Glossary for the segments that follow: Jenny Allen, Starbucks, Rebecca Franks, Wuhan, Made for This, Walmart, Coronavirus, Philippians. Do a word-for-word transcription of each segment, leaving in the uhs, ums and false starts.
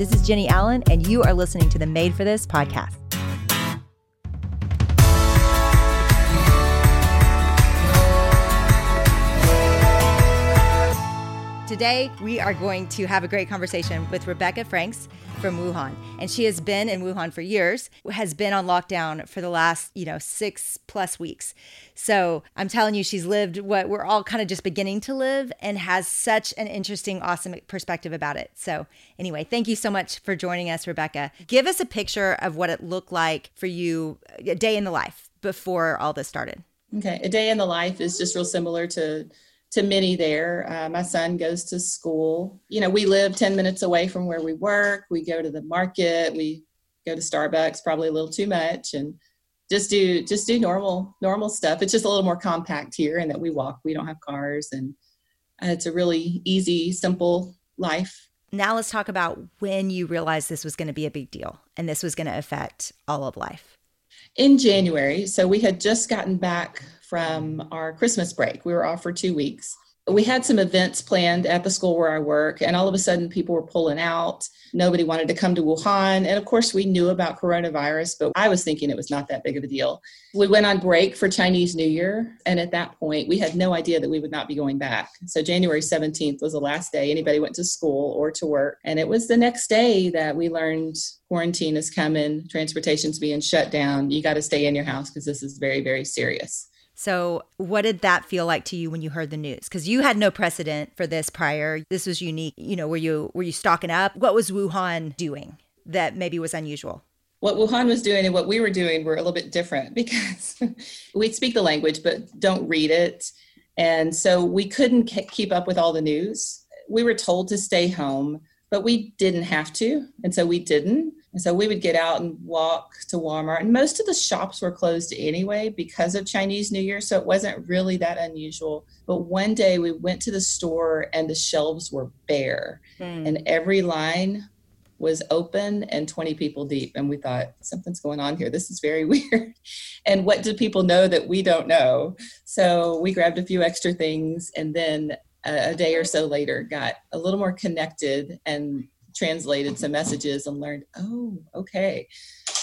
This is Jenny Allen, and you are listening to the Made for This podcast. Today, we are going to have a great conversation with Rebecca Franks from Wuhan. And she has been in Wuhan for years, has been on lockdown for the last, you know, six plus weeks. So I'm telling you, she's lived what we're all kind of just beginning to live and has such an interesting, awesome perspective about it. So anyway, thank you so much for joining us, Rebecca. Give us a picture of what it looked like for you, a day in the life before all this started. Okay. A day in the life is just real similar to to many there. Uh, my son goes to school. You know, we live ten minutes away from where we work. We go to the market. We go to Starbucks, probably a little too much, and just do just do normal normal stuff. It's just a little more compact here in that we walk. We don't have cars, and uh, it's a really easy, simple life. Now let's talk about when you realized this was going to be a big deal and this was going to affect all of life. In January, so we had just gotten back from our Christmas break. We were off for two weeks. We had some events planned at the school where I work, and all of a sudden people were pulling out. Nobody wanted to come to Wuhan. And of course we knew about coronavirus, but I was thinking it was not that big of a deal. We went on break for Chinese New Year. And at that point we had no idea that we would not be going back. So January seventeenth was the last day anybody went to school or to work. And it was the next day that we learned quarantine is coming, transportation's being shut down. You got to stay in your house because this is very, very serious. So what did that feel like to you when you heard the news? Because you had no precedent for this prior. This was unique. You know, were you were you stocking up? What was Wuhan doing that maybe was unusual? What Wuhan was doing and what we were doing were a little bit different because we speak the language, but don't read it. And so we couldn't keep up with all the news. We were told to stay home, but we didn't have to. And so we didn't. And so we would get out and walk to Walmart. And most of the shops were closed anyway because of Chinese New Year. So it wasn't really that unusual. But one day we went to the store and the shelves were bare. Mm. And every line was open and twenty people deep. And we thought, something's going on here. This is very weird. And what do people know that we don't know? So we grabbed a few extra things. And then a, a day or so later got a little more connected and translated some messages and learned, oh, okay.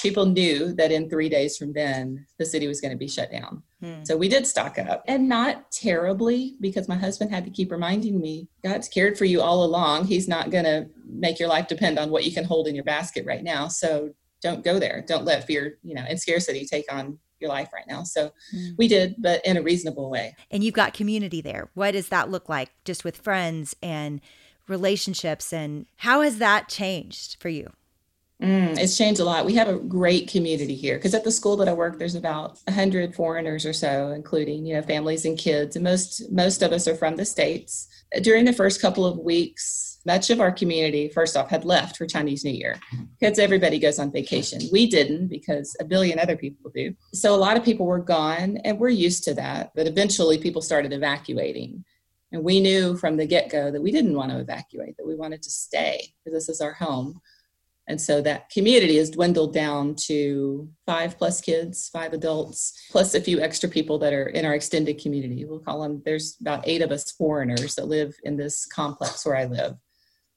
People knew that in three days from then, the city was going to be shut down. Hmm. So we did stock up, and not terribly, because my husband had to keep reminding me, God's cared for you all along. He's not going to make your life depend on what you can hold in your basket right now. So don't go there. Don't let fear, you know, and scarcity take on your life right now. So mm. we did, but in a reasonable way. And you've got community there. What does that look like just with friends and relationships, and how has that changed for you? Mm, it's changed a lot. We have a great community here because at the school that I work, there's about one hundred foreigners or so, including, you know, families and kids. And most, most of us are from the States. During the first couple of weeks, much of our community, first off, had left for Chinese New Year because everybody goes on vacation. We didn't because a billion other people do. So a lot of people were gone, and we're used to that. But eventually people started evacuating. And we knew from the get-go that we didn't want to evacuate, that we wanted to stay, because this is our home. And so that community has dwindled down to five plus kids, five adults, plus a few extra people that are in our extended community. We'll call them, there's about eight of us foreigners that live in this complex where I live.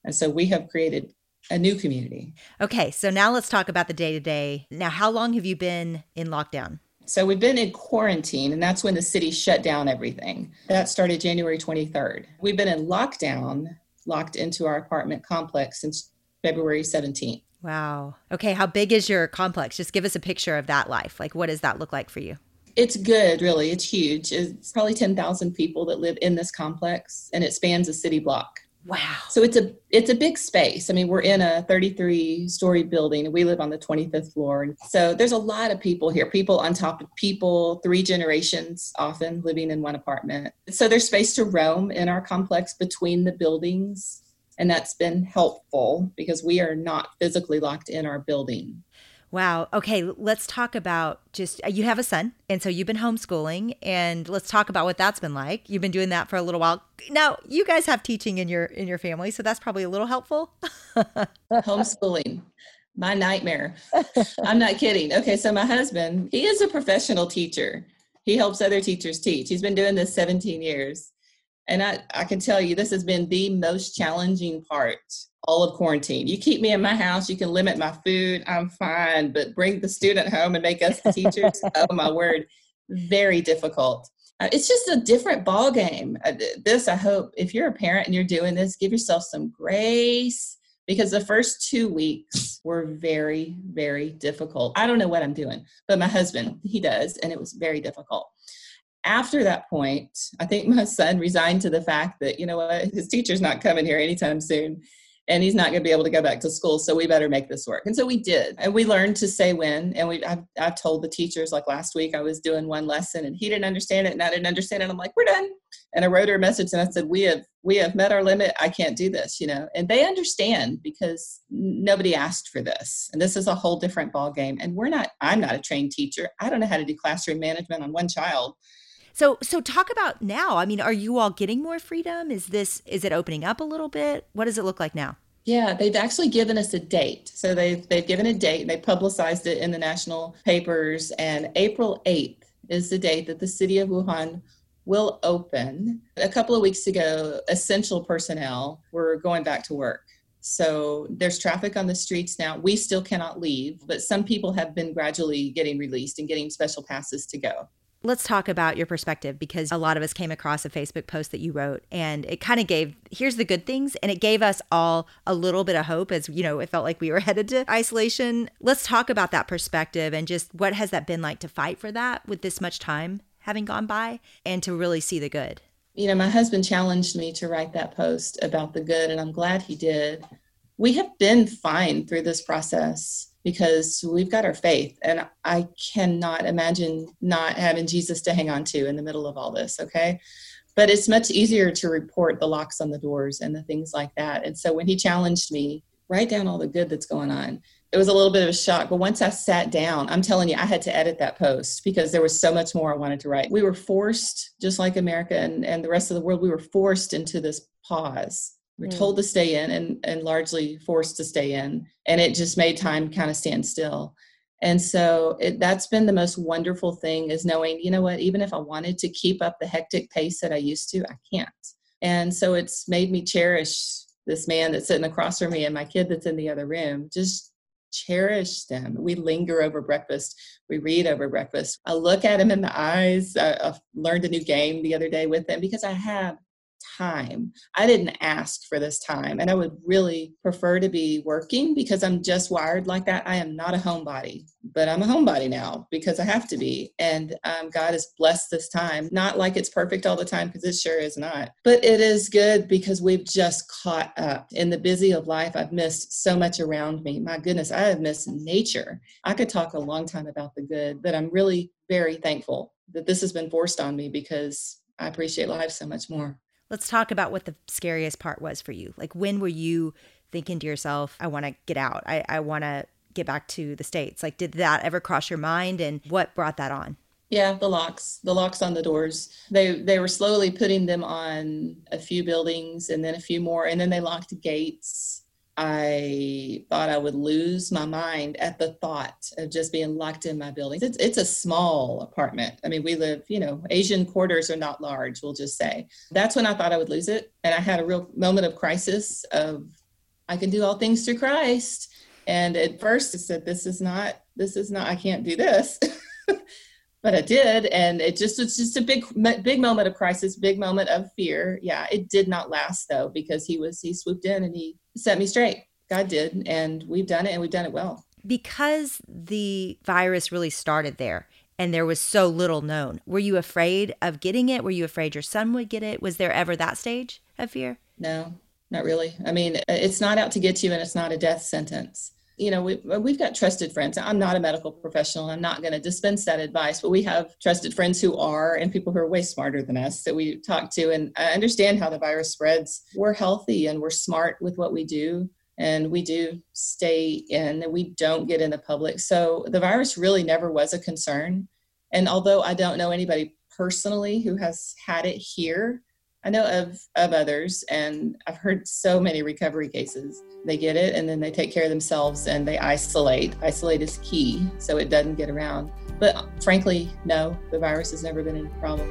And so we have created a new community. Okay, so now let's talk about the day-to-day. Now, how long have you been in lockdown? So we've been in quarantine, and that's when the city shut down everything. That started January twenty-third. We've been in lockdown, locked into our apartment complex since February seventeenth. Wow. Okay. How big is your complex? Just give us a picture of that life. Like, what does that look like for you? It's good, really. It's huge. It's probably ten thousand people that live in this complex, and it spans a city block. Wow. So it's a it's a big space. I mean, we're in a thirty-three story building, and we live on the twenty-fifth floor. And so there's a lot of people here, people on top of people, three generations often living in one apartment. So there's space to roam in our complex between the buildings. And that's been helpful because we are not physically locked in our building. Wow. Okay. Let's talk about just, you have a son, and so you've been homeschooling, and let's talk about what that's been like. You've been doing that for a little while. Now, you guys have teaching in your, in your family, so that's probably a little helpful. Homeschooling. My nightmare. I'm not kidding. Okay. So my husband, he is a professional teacher. He helps other teachers teach. He's been doing this seventeen years. And I, I can tell you, this has been the most challenging part all of quarantine. You keep me in my house, you can limit my food, I'm fine, but bring the student home and make us the teachers, oh my word, very difficult. Uh, it's just a different ball game. Uh, this, I hope, if you're a parent and you're doing this, give yourself some grace, because the first two weeks were very, very difficult. I don't know what I'm doing, but my husband, he does, and it was very difficult. After that point, I think my son resigned to the fact that, you know what, his teacher's not coming here anytime soon, and he's not going to be able to go back to school, so we better make this work. And so we did, and we learned to say when, and we I've, I've told the teachers, like last week, I was doing one lesson, and he didn't understand it, and I didn't understand it, I'm like, we're done. And I wrote her a message, and I said, we have we have met our limit, I can't do this, you know, and they understand, because nobody asked for this, and this is a whole different ball game. And we're not, I'm not a trained teacher, I don't know how to do classroom management on one child. So so talk about now. I mean, are you all getting more freedom? Is this is it opening up a little bit? What does it look like now? Yeah, they've actually given us a date. So they've, they've given a date, and they publicized it in the national papers. And April eighth is the date that the city of Wuhan will open. A couple of weeks ago, essential personnel were going back to work. So there's traffic on the streets now. We still cannot leave, but some people have been gradually getting released and getting special passes to go. Let's talk about your perspective, because a lot of us came across a Facebook post that you wrote, and it kind of gave, here's the good things, and it gave us all a little bit of hope, as you know, it felt like we were headed to isolation. Let's talk about that perspective, and just what has that been like to fight for that with this much time having gone by, and to really see the good? You know, my husband challenged me to write that post about the good, and I'm glad he did. We have been fine through this process, because we've got our faith, and I cannot imagine not having Jesus to hang on to in the middle of all this, okay? But it's much easier to report the locks on the doors and the things like that. And so when he challenged me, write down all the good that's going on, it was a little bit of a shock. But once I sat down, I'm telling you, I had to edit that post, because there was so much more I wanted to write. We were forced, just like America and, and the rest of the world, we were forced into this pause. We're told to stay in and, and largely forced to stay in. And it just made time kind of stand still. And so it, that's been the most wonderful thing, is knowing, you know what, even if I wanted to keep up the hectic pace that I used to, I can't. And so it's made me cherish this man that's sitting across from me and my kid that's in the other room. Just cherish them. We linger over breakfast. We read over breakfast. I look at him in the eyes. I, I learned a new game the other day with him, because I have time. I didn't ask for this time, and I would really prefer to be working, because I'm just wired like that. I am not a homebody, but I'm a homebody now because I have to be. And um, God has blessed this time. Not like it's perfect all the time, because it sure is not, but it is good, because we've just caught up in the busy of life. I've missed so much around me. My goodness, I have missed nature. I could talk a long time about the good, but I'm really very thankful that this has been forced on me, because I appreciate life so much more. Let's talk about what the scariest part was for you. Like, when were you thinking to yourself, I want to get out. I, I want to get back to the States. Like, did that ever cross your mind, and what brought that on? Yeah, the locks, the locks on the doors. They they were slowly putting them on a few buildings, and then a few more, and then they locked gates. I thought I would lose my mind at the thought of just being locked in my building. It's, it's a small apartment. I mean, we live, you know, Asian quarters are not large, we'll just say. That's when I thought I would lose it. And I had a real moment of crisis of, I can do all things through Christ. And at first I said, this is not, this is not, I can't do this. But I did. And it just, it's just a big, big moment of crisis, big moment of fear. Yeah. It did not last though, because he was, he swooped in and he set me straight. God did. And we've done it, and we've done it well. Because the virus really started there, and there was so little known, were you afraid of getting it? Were you afraid your son would get it? Was there ever that stage of fear? No, not really. I mean, it's not out to get you, and it's not a death sentence. You know, we've, we've got trusted friends. I'm not a medical professional. I'm not going to dispense that advice, but we have trusted friends who are, and people who are way smarter than us that we talk to. And I understand how the virus spreads. We're healthy, and we're smart with what we do. And we do stay in, and we don't get in the public. So the virus really never was a concern. And although I don't know anybody personally who has had it here, I know of, of others, and I've heard so many recovery cases. They get it, and then they take care of themselves, and they isolate. Isolate is key, so it doesn't get around. But frankly, no, the virus has never been a problem.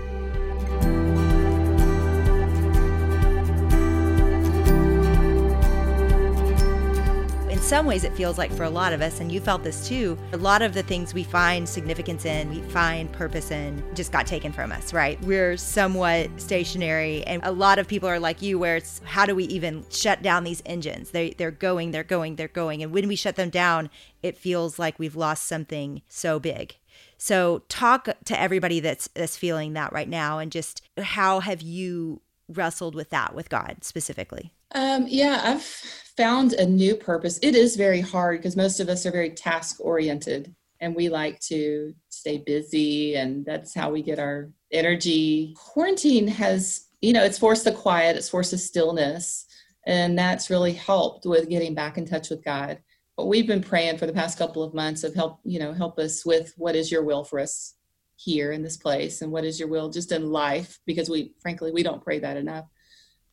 some ways it feels like for a lot of us, and you felt this too, a lot of the things we find significance in, we find purpose in, just got taken from us, right? We're somewhat stationary, and a lot of people are like you, where it's, how do we even shut down these engines? They, they're going, they're going, they're going. And when we shut them down, it feels like we've lost something so big. So talk to everybody that's that's feeling that right now, and just how have you wrestled with that with God specifically? Um, yeah, I've found a new purpose. It is very hard because most of us are very task oriented, and we like to stay busy, and that's how we get our energy. Quarantine has, you know, it's forced the quiet, it's forced the stillness, and that's really helped with getting back in touch with God. But we've been praying for the past couple of months of help, you know, help us with what is your will for us here in this place, and what is your will just in life, because we, frankly, we don't pray that enough.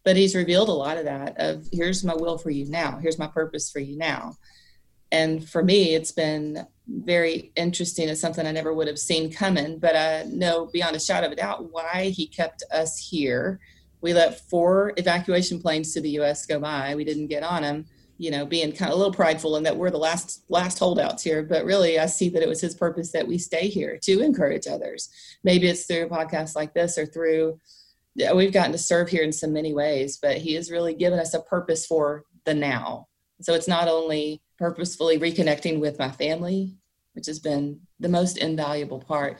But he's revealed a lot of that, of here's my will for you now. Here's my purpose for you now. And for me, it's been very interesting. It's something I never would have seen coming, but I know beyond a shadow of a doubt why he kept us here. We let four evacuation planes to the U S go by. We didn't get on them, you know, being kind of a little prideful in that we're the last last holdouts here. But really, I see that it was his purpose that we stay here to encourage others. Maybe it's through a podcast like this, or through, we've gotten to serve here in so many ways, but he has really given us a purpose for the now. So it's not only purposefully reconnecting with my family, which has been the most invaluable part,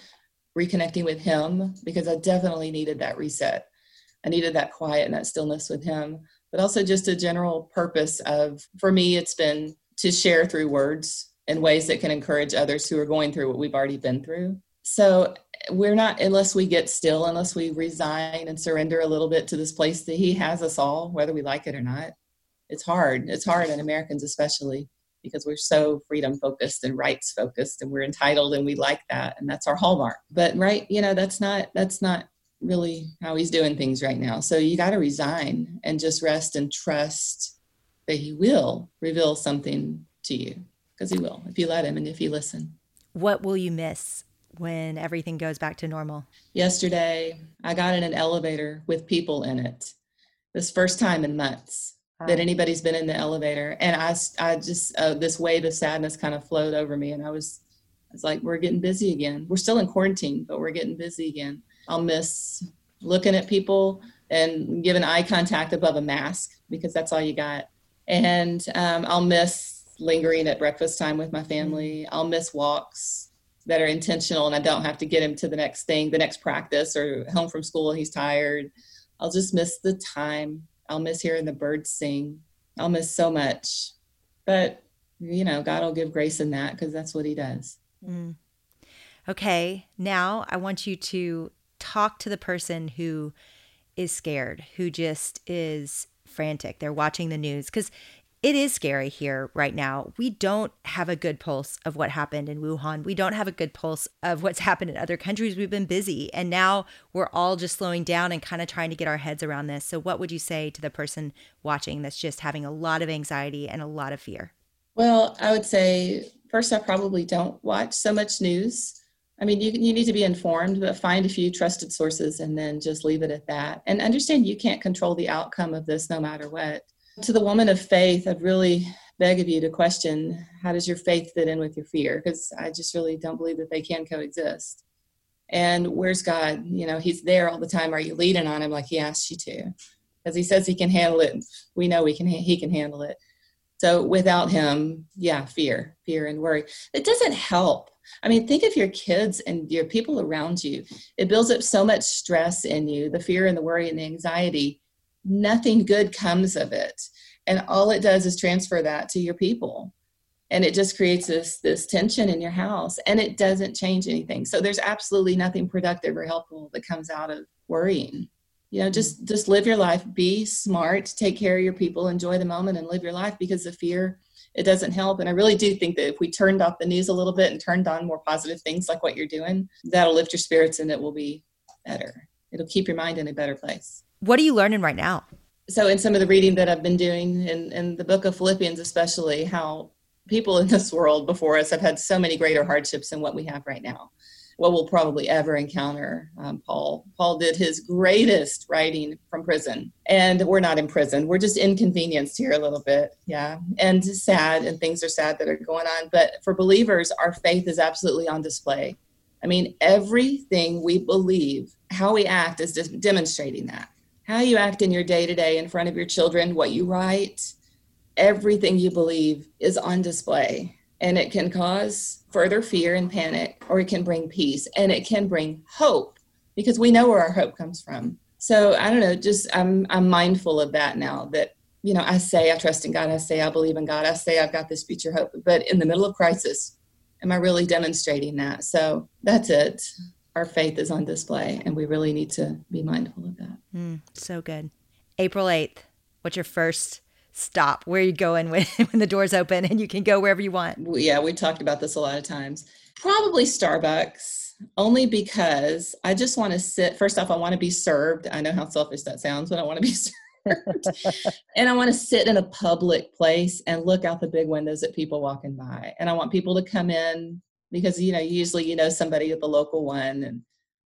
reconnecting with him, because I definitely needed that reset. I needed that quiet and that stillness with him, but also just a general purpose of, for me, it's been to share through words in ways that can encourage others who are going through what we've already been through. So we're not, unless we get still, unless we resign and surrender a little bit to this place that he has us all, whether we like it or not. It's hard. It's hard on Americans, especially because we're so freedom focused and rights focused, and we're entitled, and we like that. And that's our hallmark. But right, you know, that's not, that's not really how he's doing things right now. So you got to resign and just rest and trust that he will reveal something to you, because he will, if you let him and if you listen. What will you miss when everything goes back to normal? Yesterday, I got in an elevator with people in it. This first time in months wow. that anybody's been in the elevator. And I, I just, uh, this wave of sadness kind of flowed over me. And I was, I was like, we're getting busy again. We're still in quarantine, but we're getting busy again. I'll miss looking at people and giving eye contact above a mask, because that's all you got. And um, I'll miss lingering at breakfast time with my family. I'll miss walks that are intentional, and I don't have to get him to the next thing, the next practice, or home from school and he's tired. I'll just miss the time. I'll miss hearing the birds sing. I'll miss so much. But, you know, God will give grace in that, because that's what he does. Mm. Okay, now I want you to talk to the person who is scared, who just is frantic. They're watching the news, because it is scary here right now. We don't have a good pulse of what happened in Wuhan. We don't have a good pulse of what's happened in other countries. We've been busy, and now we're all just slowing down and kind of trying to get our heads around this. So what would you say to the person watching that's just having a lot of anxiety and a lot of fear? Well, I would say, first, I probably don't watch so much news. I mean, you you need to be informed, but find a few trusted sources and then just leave it at that. And understand you can't control the outcome of this no matter what. To the woman of faith, I'd really beg of you to question, how does your faith fit in with your fear? Because I just really don't believe that they can coexist. And where's God? You know, he's there all the time. Are you leaning on him like he asks you to? Because he says he can handle it. We know we can. He can handle it. So without him, yeah, fear, fear and worry. It doesn't help. I mean, think of your kids and your people around you. It builds up so much stress in you, the fear and the worry and the anxiety. Nothing good comes of it. And all it does is transfer that to your people. And it just creates this, this tension in your house, and it doesn't change anything. So there's absolutely nothing productive or helpful that comes out of worrying. You know, just, just live your life, be smart, take care of your people, enjoy the moment, and live your life, because the fear, it doesn't help. And I really do think that if we turned off the news a little bit and turned on more positive things like what you're doing, that'll lift your spirits and it will be better. It'll keep your mind in a better place. What are you learning right now? So in some of the reading that I've been doing in, in the book of Philippians, especially, how people in this world before us have had so many greater hardships than what we have right now. what we'll probably ever encounter. Um, Paul, Paul did his greatest writing from prison, and we're not in prison. We're just inconvenienced here a little bit. Yeah. And sad, and things are sad that are going on, but for believers, our faith is absolutely on display. I mean, everything we believe, how we act is just demonstrating that. How you act in your day-to-day in front of your children, what you write, everything you believe is on display. And it can cause further fear and panic, or it can bring peace, and it can bring hope, because we know where our hope comes from. So I don't know, just I'm I'm mindful of that now, that, you know, I say I trust in God, I say I believe in God, I say I've got this future hope, but in the middle of crisis, am I really demonstrating that? So that's it. Our faith is on display, and we really need to be mindful of that. Mm, so good. April eighth, what's your first stop? Where are you going when, when the doors open and you can go wherever you want? Yeah, we talked about this a lot of times. Probably Starbucks, only because I just want to sit. First off, I want to be served. I know how selfish that sounds, but I want to be served. And I want to sit in a public place and look out the big windows at people walking by. And I want people to come in because, you know, usually, you know, somebody at the local one. And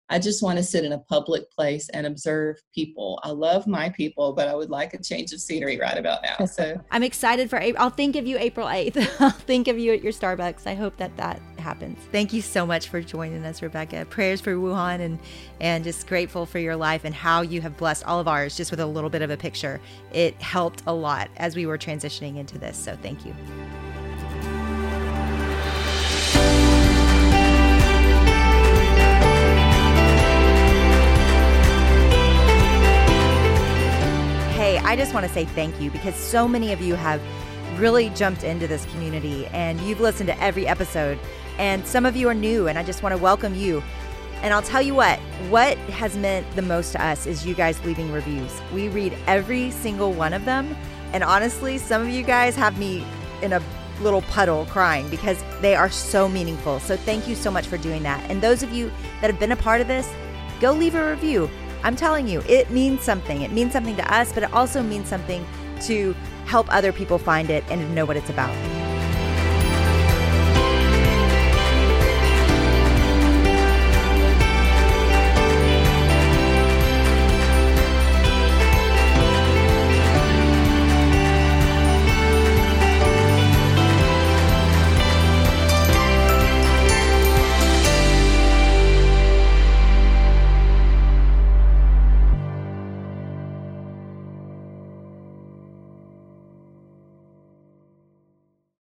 I just want to sit in a public place and observe people. I love my people, but I would like a change of scenery right about now. So I'm excited for April. I'll think of you April eighth. I'll think of you at your Starbucks. I hope that that happens. Thank you so much for joining us, Rebecca. Prayers for Wuhan, and, and just grateful for your life and how you have blessed all of ours just with a little bit of a picture. It helped a lot as we were transitioning into this. So thank you. Hey, I just want to say thank you, because so many of you have really jumped into this community and you've listened to every episode, and some of you are new, and I just want to welcome you. And I'll tell you what, what has meant the most to us is you guys leaving reviews. We read every single one of them. And honestly, some of you guys have me in a little puddle crying because they are so meaningful. So thank you so much for doing that. And those of you that have been a part of this, go leave a review. I'm telling you, it means something. It means something to us, but it also means something to help other people find it and know what it's about.